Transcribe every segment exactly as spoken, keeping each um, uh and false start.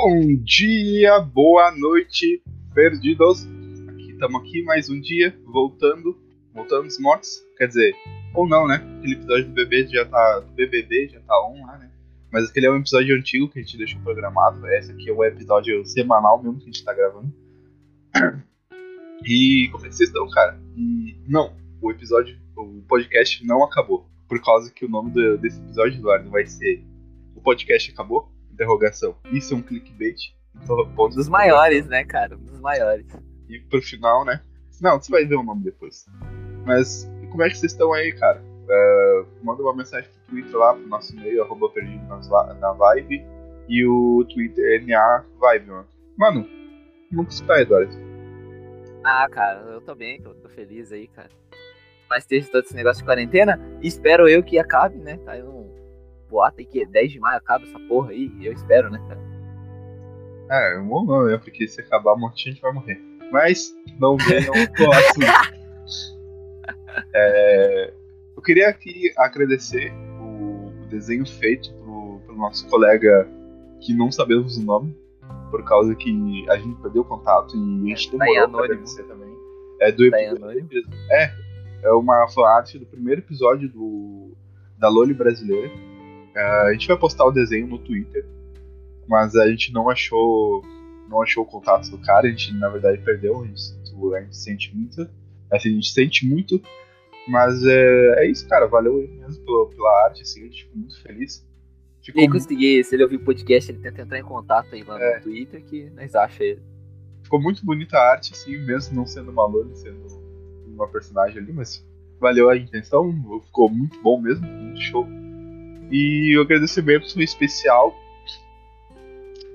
Bom dia, boa noite, perdidos. Aqui estamos aqui mais um dia, voltando, voltando os mortos, quer dizer, ou não, né? Aquele episódio do B B B já tá, do B B B já tá on lá, né? Mas aquele é um episódio antigo que a gente deixou programado. Esse aqui é o episódio semanal mesmo que a gente tá gravando. E como é que vocês estão, cara? E não, o episódio, o podcast não acabou, por causa que o nome do, desse episódio, Eduardo, vai ser O Podcast Acabou? Interrogação. Isso é um clickbait. Um dos maiores, né, cara? Um dos maiores. E pro final, né? Não, você vai ver o nome depois. Mas como é que vocês estão aí, cara? Uh, manda uma mensagem pro Twitter lá, pro nosso e-mail, arroba perdido na vibe. E o Twitter, N A Vibe, mano. Mano, como você tá, Eduardo? Ah, cara, eu tô bem, eu tô feliz aí, cara. Mas teve todo esse negócio de quarentena. E espero eu que acabe, né? Tá aí um boato aí que dez de maio acaba essa porra aí, eu espero, né, cara? É, eu vou não, é porque se acabar um monte de gente vai morrer. Mas não venham com assunto. É, eu queria aqui agradecer o desenho feito pro, pro nosso colega que não sabemos o nome, por causa que a gente perdeu o contato e a gente demorou tá pra agradecer também. É do tá episódio. É, é uma fanart do primeiro episódio do, da Loli Brasileira. Uh, a gente vai postar o desenho no Twitter, mas a gente não achou não achou o contato do cara, a gente na verdade perdeu, a gente, a gente sente muito, assim, a gente sente muito, mas é, é isso, cara, valeu aí mesmo pela, pela arte, assim, a gente ficou muito feliz. Ficou e muito... consegui, se ele ouvir o podcast, ele tenta entrar em contato aí lá é. no Twitter, que nós acha ele. Ficou muito bonita a arte, assim, mesmo não sendo uma Loli, sendo uma personagem ali, mas valeu a intenção, ficou muito bom mesmo, muito show. E eu agradecimento especial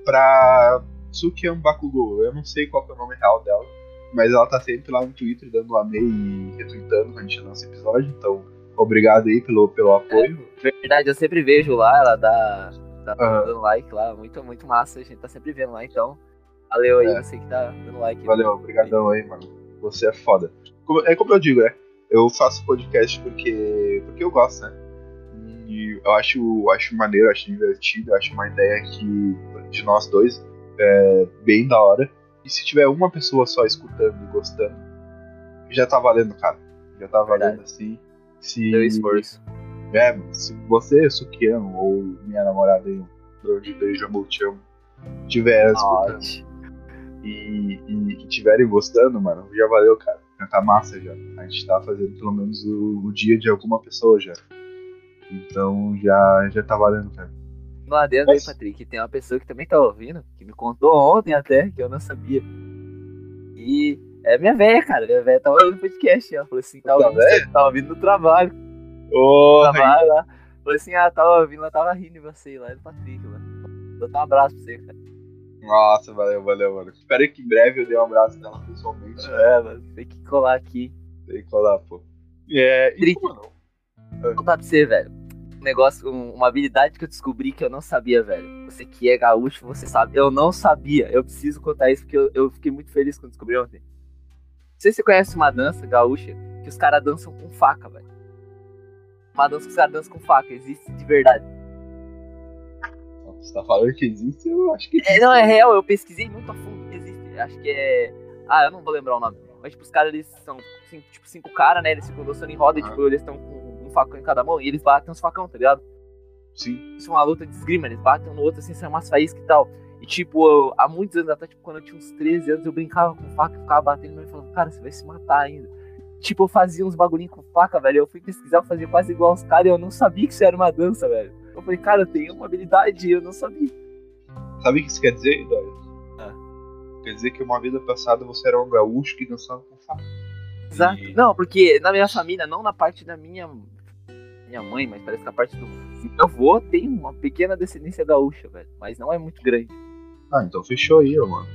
pra Tsukian Bakugou. Eu não sei qual que é o nome real dela, mas ela tá sempre lá no Twitter dando amei e retweetando quando a gente lança episódio. Então, obrigado aí pelo, pelo apoio. É, verdade, eu sempre vejo lá, ela dá, dá uhum. dando like lá. Muito, muito massa, a gente tá sempre vendo lá. Então, valeu aí, é. você que tá dando like. Valeu, aí. Obrigadão aí, mano. Você é foda. Como, é como eu digo, né? Eu faço podcast porque, porque eu gosto, né? E eu acho, acho maneiro, acho divertido, acho uma ideia que de nós dois é bem da hora. E se tiver uma pessoa só escutando e gostando, já tá valendo, cara. Já tá valendo, assim. Se, Deu esforço. É, se você, Tsukian, ou minha namorada aí, onde beijo, amor, te amo, tiver escutando e, e, e tiverem gostando, mano, já valeu, cara. Já tá massa, já. A gente tá fazendo pelo menos o, o dia de alguma pessoa, já. Então já, já tá valendo, cara. Não adendo aí, Patrick, tem uma pessoa que também tá ouvindo, que me contou ontem até, que eu não sabia. E é minha véia, cara. Minha véia tá ouvindo o podcast. Ela falou assim, tá ouvindo, tá, tá ouvindo no trabalho. Oh, no trabalho lá. Falou assim, ah, tava ouvindo, ela tava rindo de você lá, do Patrick, mano. Vou dar um abraço pra você, cara. Nossa, valeu, valeu, mano. Espero que em breve eu dê um abraço dela pessoalmente. É, mano, tem que colar aqui. Tem que colar, pô. É, Patrick, mano. Vou contar pra você, velho. Um negócio, um, uma habilidade que eu descobri que eu não sabia, velho. Você que é gaúcho, você sabe. Eu não sabia. Eu preciso contar isso porque eu, eu fiquei muito feliz quando descobri ontem. Não sei se você conhece uma dança gaúcha que os caras dançam com faca, velho. Uma dança que os caras dançam com faca. Existe de verdade. Você tá falando que existe? Eu acho que existe. É, não, é real. Eu pesquisei muito a fundo que existe. Acho que é... Ah, eu não vou lembrar o nome. Mas, tipo, os caras, eles são, assim, tipo, cinco caras, né? Eles ficam dançando em roda uhum. e, tipo, eles estão com facão em cada mão, e eles batem uns facão, tá ligado? Sim. Isso é uma luta de esgrima, eles batem um no outro, assim, são umas faíscas e tal. E, tipo, eu, há muitos anos atrás, tipo, quando eu tinha uns treze anos, eu brincava com faca, ficava batendo, e falava, cara, você vai se matar ainda. Tipo, eu fazia uns bagulhinhos com faca, velho, eu fui pesquisar, eu fazia quase igual aos caras, e eu não sabia que isso era uma dança, velho. Eu falei, cara, eu tenho uma habilidade, eu não sabia. Sabe o que isso quer dizer, Eduardo? Ah. Quer dizer que uma vida passada você era um gaúcho que dançava com faca. Exato. E... Não, porque na minha família, não na parte da minha... minha mãe, mas parece que a parte do meu avô tem uma pequena descendência gaúcha, velho, mas não é muito grande. Ah, então fechou aí, ó, mano.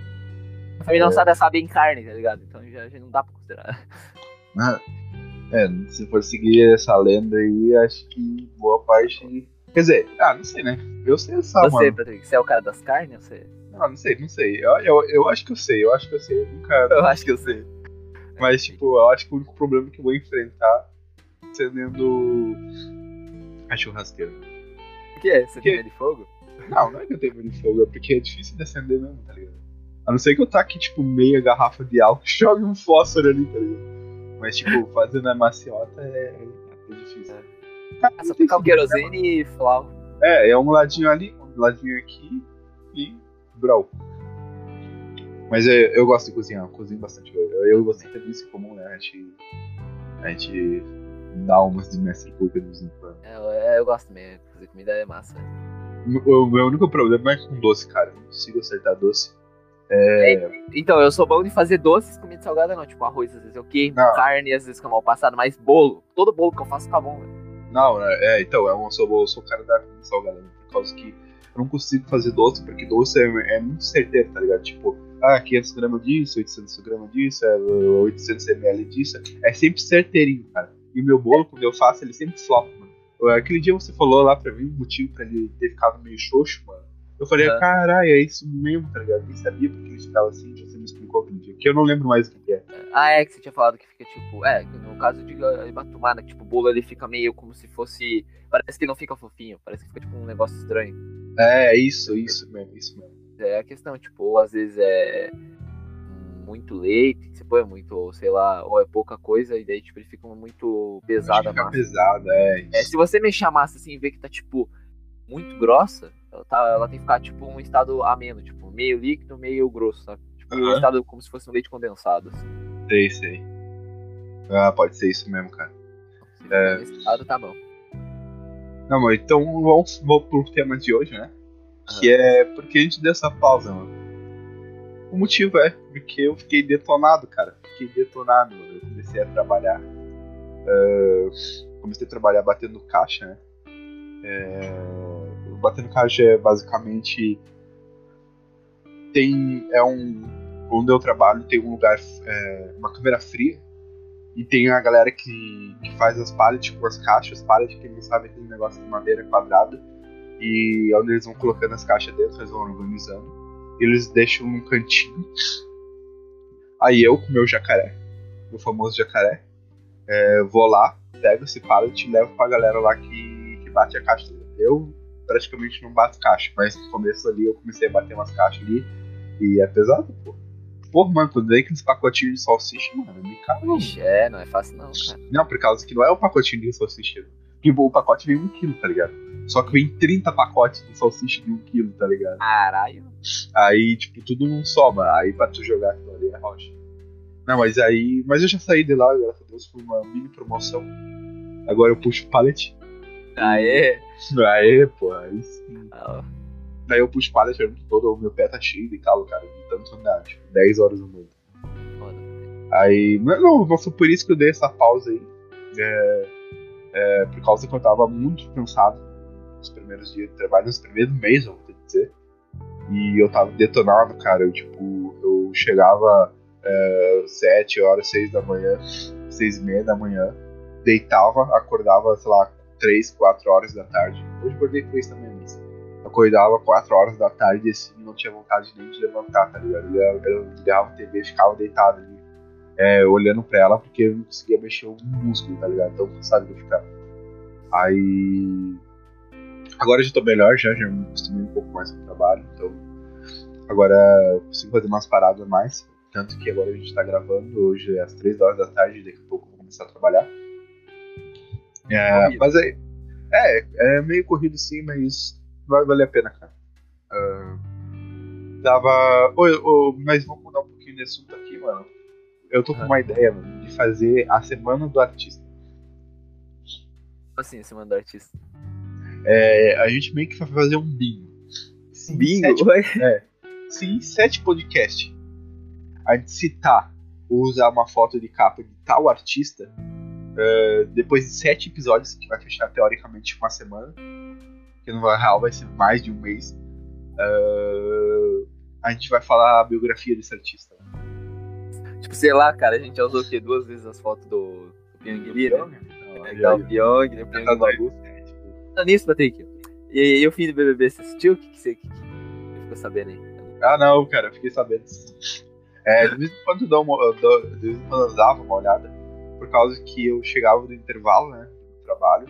A família é... não sabe assar bem carne, tá ligado? Então já, já não dá pra considerar. Ah, é, se for seguir essa lenda aí, acho que boa parte... Quer dizer, ah, não sei, né? Eu sei assar, mano. Você, Patrick, você é o cara das carnes ou você... Não, não sei, não sei. Eu, eu, eu acho que eu sei, eu acho que eu sei. Eu, nunca... eu acho que eu sei. Mas, tipo, eu acho que o único problema que eu vou enfrentar acendendo a churrasqueira. O que é? Você tem medo de fogo? Não, não é que eu tenho medo de fogo, é porque é difícil descender mesmo, tá ligado? A não ser que eu taque, tipo, meia garrafa de álcool e jogue um fósforo ali, tá ligado? Mas, tipo, fazendo a maciota é, é difícil. Cara, é só ficar o querosene e flau. É, é um ladinho ali, um ladinho aqui e bro. Mas eu, eu gosto de cozinhar, eu cozinho bastante. Eu, eu gostei também disso em comum, né? A gente, a gente dá umas de mestre cook de vez em quando. É, eu gosto mesmo, fazer comida é massa. O meu único problema é com doce, cara. Não consigo acertar doce. É... É, então, eu sou bom de fazer doces, comida salgada não. Tipo, arroz, às vezes eu queimo, carne, às vezes que é mal passado, mas bolo. Todo bolo que eu faço tá bom, velho. Não, é, então, eu sou, eu sou o cara da comida salgada, por causa que eu não consigo fazer doce, porque doce é, é muito certeiro, tá ligado? Tipo, ah, quinhentos gramas disso, oitocentos gramas disso, oitocentos mililitros disso. É sempre certeirinho, cara. E o meu bolo, quando eu faço, ele sempre flopa, mano. Aquele dia você falou lá pra mim o motivo pra ele ter ficado meio xoxo, mano. Eu falei, ah. caralho, é isso mesmo, tá ligado? Nem sabia porque ele ficava assim, você me explicou aquele dia, que eu não lembro mais o que é. Ah, é que você tinha falado que fica tipo, é, no caso de batumada, que tipo, o bolo ele fica meio como se fosse, parece que não fica fofinho, parece que fica tipo um negócio estranho. É, isso, isso mesmo, isso mesmo. É a questão, tipo, ou às vezes é muito leite, que você põe muito, ou sei lá, ou é pouca coisa, e daí tipo, ele fica muito pesado a massa. Fica pesado, é isso. É, se você mexer a massa assim e ver que tá tipo muito grossa, ela, tá, ela tem que ficar tipo um estado ameno, tipo meio líquido, meio grosso, sabe? Tipo uhum. um estado como se fosse um leite condensado. Assim. Sei, sei. Ah, pode ser isso mesmo, cara. Se é... Esse estado tá bom. Não, mas então vamos, vamos pro tema de hoje, né? Uhum. Que é porque a gente deu essa pausa, mano. O motivo é porque eu fiquei detonado, cara. Fiquei detonado, mano. Eu comecei a trabalhar. Uh, comecei a trabalhar batendo caixa, né? É, batendo caixa é basicamente tem é um onde eu trabalho tem um lugar é, uma câmera fria e tem a galera que, que faz as pallet com as caixas, pallet quem não sabe aquele negócio de madeira quadrada e onde eles vão colocando as caixas dentro, eles vão organizando, eles deixam num cantinho. Aí eu com meu jacaré, meu famoso jacaré, é, vou lá, pego esse pallet e levo pra galera lá que bate a caixa. Eu praticamente não bato caixa, mas no começo ali eu comecei a bater umas caixas ali e é pesado, pô. Pô, mano, quando vem aqueles pacotinhos de salsicha, mano, me cago. É, não é fácil não, cara. Não, por causa que não é o pacotinho de salsicha. Porque o pacote vem um quilo, tá ligado? Só que vem trinta pacotes de salsicha de um quilo, tá ligado? Caralho. Aí, tipo, tudo num só, mano. Aí pra tu jogar aquilo ali é rocha. Não, mas aí... Mas eu já saí de lá, graças a Deus, por uma mini promoção. Agora eu puxo o pallet. Aê! Aê, pô, aí sim. Ah. Daí eu puxo palha tirando todo, o meu pé tá cheio de calo, cara, de tanto andar, tipo, dez horas no mundo. Foda. Aí, não, não foi por isso que eu dei essa pausa aí, é, é, por causa que eu tava muito cansado nos primeiros dias de trabalho, nos primeiros meses, eu vou ter que dizer, e eu tava detonado, cara, eu, tipo, eu chegava é, sete horas, seis da manhã, seis e meia da manhã, deitava, acordava, sei lá, três, quatro horas da tarde. Hoje acordei três também, mas acordava quatro horas da tarde e assim não tinha vontade nem de levantar, tá ligado? Eu ligava a T V e ficava deitado ali, é, olhando pra ela porque eu não conseguia mexer um músculo, tá ligado? Tão cansado que eu ficava. Aí... Agora eu já tô melhor, já, já me acostumei um pouco mais com o trabalho, então... Agora eu consigo fazer umas paradas a mais, tanto que agora a gente tá gravando, hoje é às três horas da tarde, daqui a pouco eu vou começar a trabalhar. É, mas é, é, é meio corrido sim, mas vai valer a pena, cara. Uh, tava. Oh, oh, mas vamos mudar um pouquinho de assunto aqui, mano. Eu tô com uma ideia, mano, de fazer a Semana do Artista. Como assim, a Semana do Artista? É, a gente meio que vai fazer um bingo. Sim, bingo? Sete, é. Sim, sete podcasts. A gente citar ou usar uma foto de capa de tal artista. Uh, depois de sete episódios, que vai fechar teoricamente uma semana, que no real vai ser mais de um mês, uh, a gente vai falar a biografia desse artista. Tipo, sei lá, cara, a gente já usou o quê? Duas vezes as fotos do, do Pyong, né? Pegar o Pyong, né? Pyong Bakugou. Tá nisso, Patrick. E, e o fim do B B B, você assistiu? O que, que você que, que ficou sabendo aí? Ah, não, cara, eu fiquei sabendo. É, de vez em quando eu dava uma, dava uma olhada. Por causa que eu chegava do intervalo, né, do trabalho,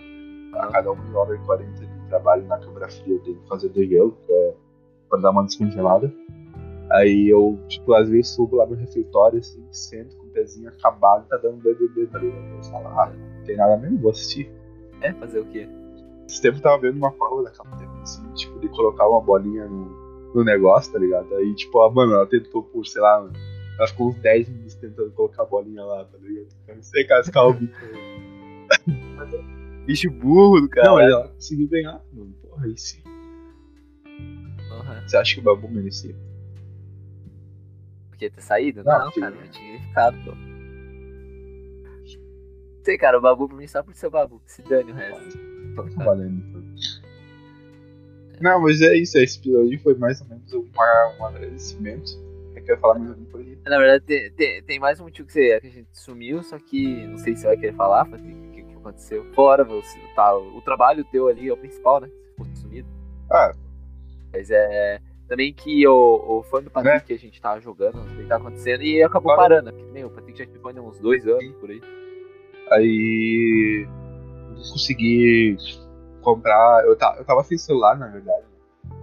a cada uma hora e quarenta de trabalho na câmara fria, eu tenho que fazer do gelo, que é pra dar uma descongelada. Aí eu, tipo, às vezes subo lá no refeitório, assim, sento com o pezinho acabado, tá dando B B B, tá ligado? Eu falo, ah, não tem nada mesmo, vou assistir. É, fazer o quê? Esse tempo eu tava vendo uma prova da câmara fria, assim, tipo, de colocar uma bolinha no, no negócio, tá ligado? Aí, tipo, a mano, ela tentou por, sei lá, mano, ela ficou uns dez minutos tentando colocar a bolinha lá, tá ligado? Eu não sei cascar o bico. Bicho burro do cara. Não, mas ela conseguiu ganhar, mano. Porra, aí sim. Uhum. Você acha que o Babu merecia? Porque ter saído? Não, não cara, não tinha ficado, pô. Não sei, cara, o Babu pra mim só por ser o Babu. Se dane o resto. Tô valendo, pô. É. Não, mas é isso. Esse episódio foi mais ou menos uma, um agradecimento. É que eu ia falar mais alguma coisa. Na verdade, tem, tem, tem mais um motivo que, você, que a gente sumiu, só que não sei se você vai querer falar, mas tem que. Aconteceu fora, você, tá, o trabalho teu ali é o principal, né? Se fosse sumido. Ah. Mas é. Também que o, o fã do Patrick, né? Que a gente tava jogando, não sei o que tá acontecendo, e acabou claro. Parando. Porque, meu, o Patrick já ficou ainda uns dois anos por aí. Aí. Consegui comprar. Eu, tá, eu tava sem celular, na verdade.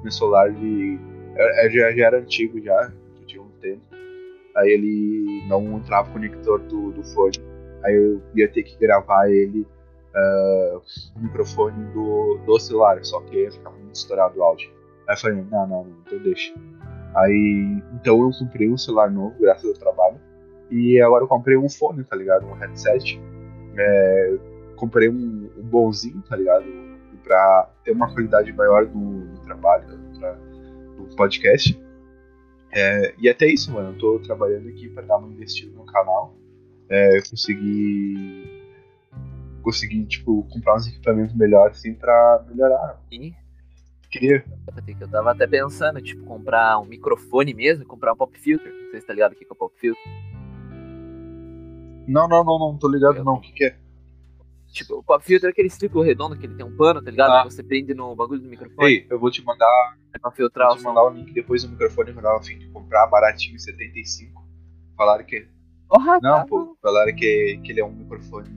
Meu celular de. Eu, eu já, já era antigo já, eu tinha um tempo. Aí ele não entrava o conector do, do fone. Aí eu ia ter que gravar ele uh, o microfone do, do celular, só que ia ficar muito estourado o áudio. Aí eu falei, não, não, não, então deixa. Aí, então eu comprei um celular novo, graças ao trabalho. E agora eu comprei um fone, tá ligado? Um headset. É, comprei um, um bonzinho, tá ligado? Pra ter uma qualidade maior do, do trabalho, pra, do podcast. É, e até isso, mano, eu tô trabalhando aqui pra dar uma investida no canal. É, eu consegui, consegui, tipo, comprar uns equipamentos melhores, assim, pra melhorar. Sim. Queria. Eu tava até pensando, tipo, comprar um microfone mesmo, comprar um pop filter. Não sei se tá ligado o que é o pop filter. Não, não, não, não, tô ligado eu... não, o que que é? Tipo, o pop filter é aquele círculo redondo que ele tem um pano, tá ligado? Ah. Você prende no bagulho do microfone. Ei, eu vou te mandar, é pra filtrar vou te mandar o link depois do microfone, eu tava a fim de comprar baratinho, setenta e cinco. Falaram que... Oh, não, tá, pô, falaram que, que ele é um microfone,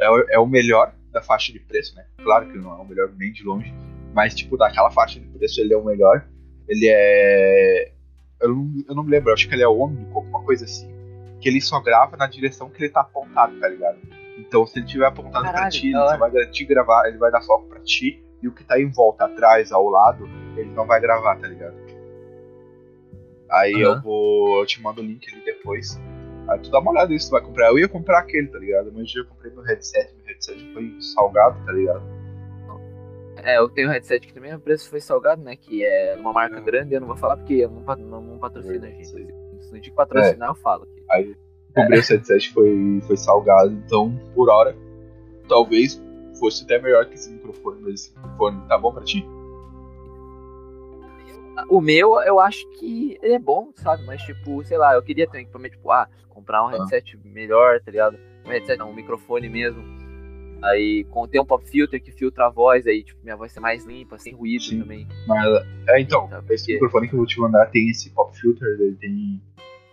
é o, é o melhor da faixa de preço, né? Claro que não é o melhor nem de longe, mas tipo, daquela faixa de preço ele é o melhor. Ele é, eu não, eu não me lembro, acho que ele é ômnico, alguma coisa assim, que ele só grava na direção que ele tá apontado, tá ligado? Então se ele tiver apontado Caralho, pra ti, ele só vai garantir gravar, ele vai dar foco pra ti, e o que tá em volta, atrás, ao lado, ele não vai gravar, tá ligado? Aí uhum. eu vou, eu te mando o link ali depois. Aí tu dá uma olhada nisso, tu vai comprar. Eu ia comprar aquele, tá ligado? Mas eu comprei meu headset, meu headset foi salgado, tá ligado? É, eu tenho um headset que também o preço foi salgado, né? Que é uma marca é. grande, eu não vou falar porque eu não, não, não patrocino a gente. Se não te patrocinar, é. eu falo. Aí eu comprei é. esse headset, foi, foi salgado, então por hora, talvez fosse até melhor que esse microfone, mas esse microfone tá bom pra ti? O meu, eu acho que ele é bom, sabe? Mas, tipo, sei lá, eu queria ter um equipamento, tipo, ah, comprar um headset ah. melhor, tá ligado? Um headset, não, um microfone mesmo. Aí, ter um pop filter que filtra a voz, aí, tipo, minha voz é mais limpa, sem ruído Sim. também. Mas, é, então, tá, esse porque... microfone que eu vou te mandar tem esse pop filter, ele tem...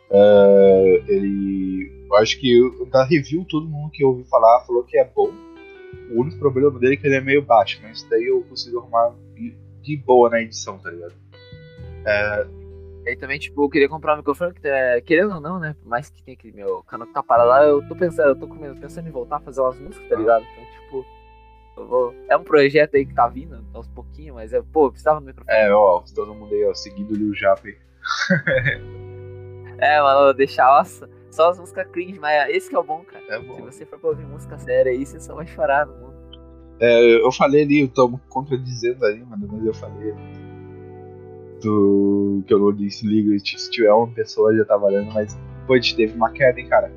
Uh, ele... Eu acho que, eu, na review, todo mundo que ouviu falar falou que é bom. O único problema dele é que ele é meio baixo, mas daí eu consigo arrumar de boa na edição, tá ligado? É... Aí também, tipo, eu queria comprar um microfone que, é, querendo ou não, né? Por mais que tenha aquele meu canal que tá parado lá, eu tô pensando, eu tô pensando em voltar a fazer umas músicas, tá ligado? Então, tipo, eu vou... é um projeto aí que tá vindo aos pouquinhos, mas é, pô, eu precisava do microfone. É, ó, todo mundo aí, ó, seguindo o Lil Jap aí. É, mano, deixar, nossa, só as músicas cringe, mas esse que é o bom, cara. É bom. Se você for pra ouvir música séria aí, você só vai chorar no mundo. É, eu falei ali, eu tô contradizendo ali, mano, mas eu falei. Do, que eu não disse, liga, se tiver uma pessoa já tá valendo, mas pô, a gente teve uma queda, hein, cara.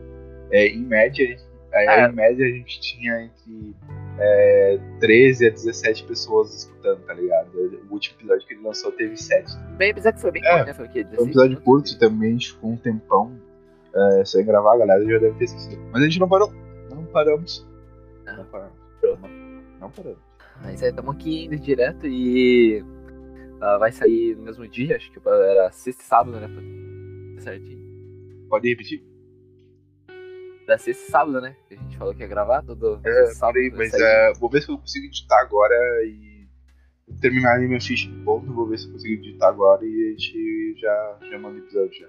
É, em, média, é, ah, em média a gente tinha entre é, treze a dezessete pessoas escutando, tá ligado? O último episódio que ele lançou teve sete. Bem, apesar que foi bem é, curto, né? Foi o quê? Foi um episódio curto também, a gente ficou um tempão é, sem gravar, a galera já deve ter esquecido. Mas a gente não parou, não paramos. Ah, não paramos. Não, não paramos. Mas é, tamo aqui indo direto e. Uh, vai sair no mesmo dia, acho que era sexta e sábado, né? Certinho. Pode repetir? Era sexta e sábado, né? A gente falou que ia gravar todo é, sábado. Peraí, mas uh, vou ver se eu consigo editar agora e terminar ali meu ficha de ponto, vou ver se eu consigo digitar agora e a gente já, já manda o episódio já.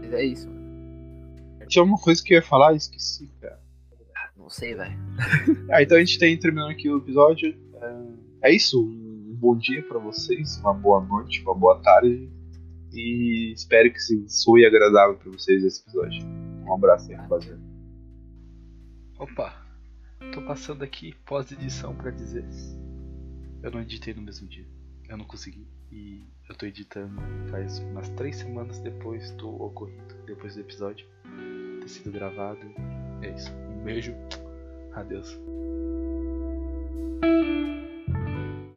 Mas é isso. Tinha uma coisa que eu ia falar e esqueci, cara. Não sei, velho. Ah, então a gente tem terminando aqui o episódio. É isso, um bom dia pra vocês, uma boa noite, uma boa tarde. E espero que soe agradável pra vocês esse episódio. Um abraço aí, rapaziada. Opa, tô passando aqui pós-edição pra dizer. Eu não editei no mesmo dia, eu não consegui. E eu tô editando faz umas três semanas depois do ocorrido, depois do episódio ter sido gravado. É isso, um beijo, adeus.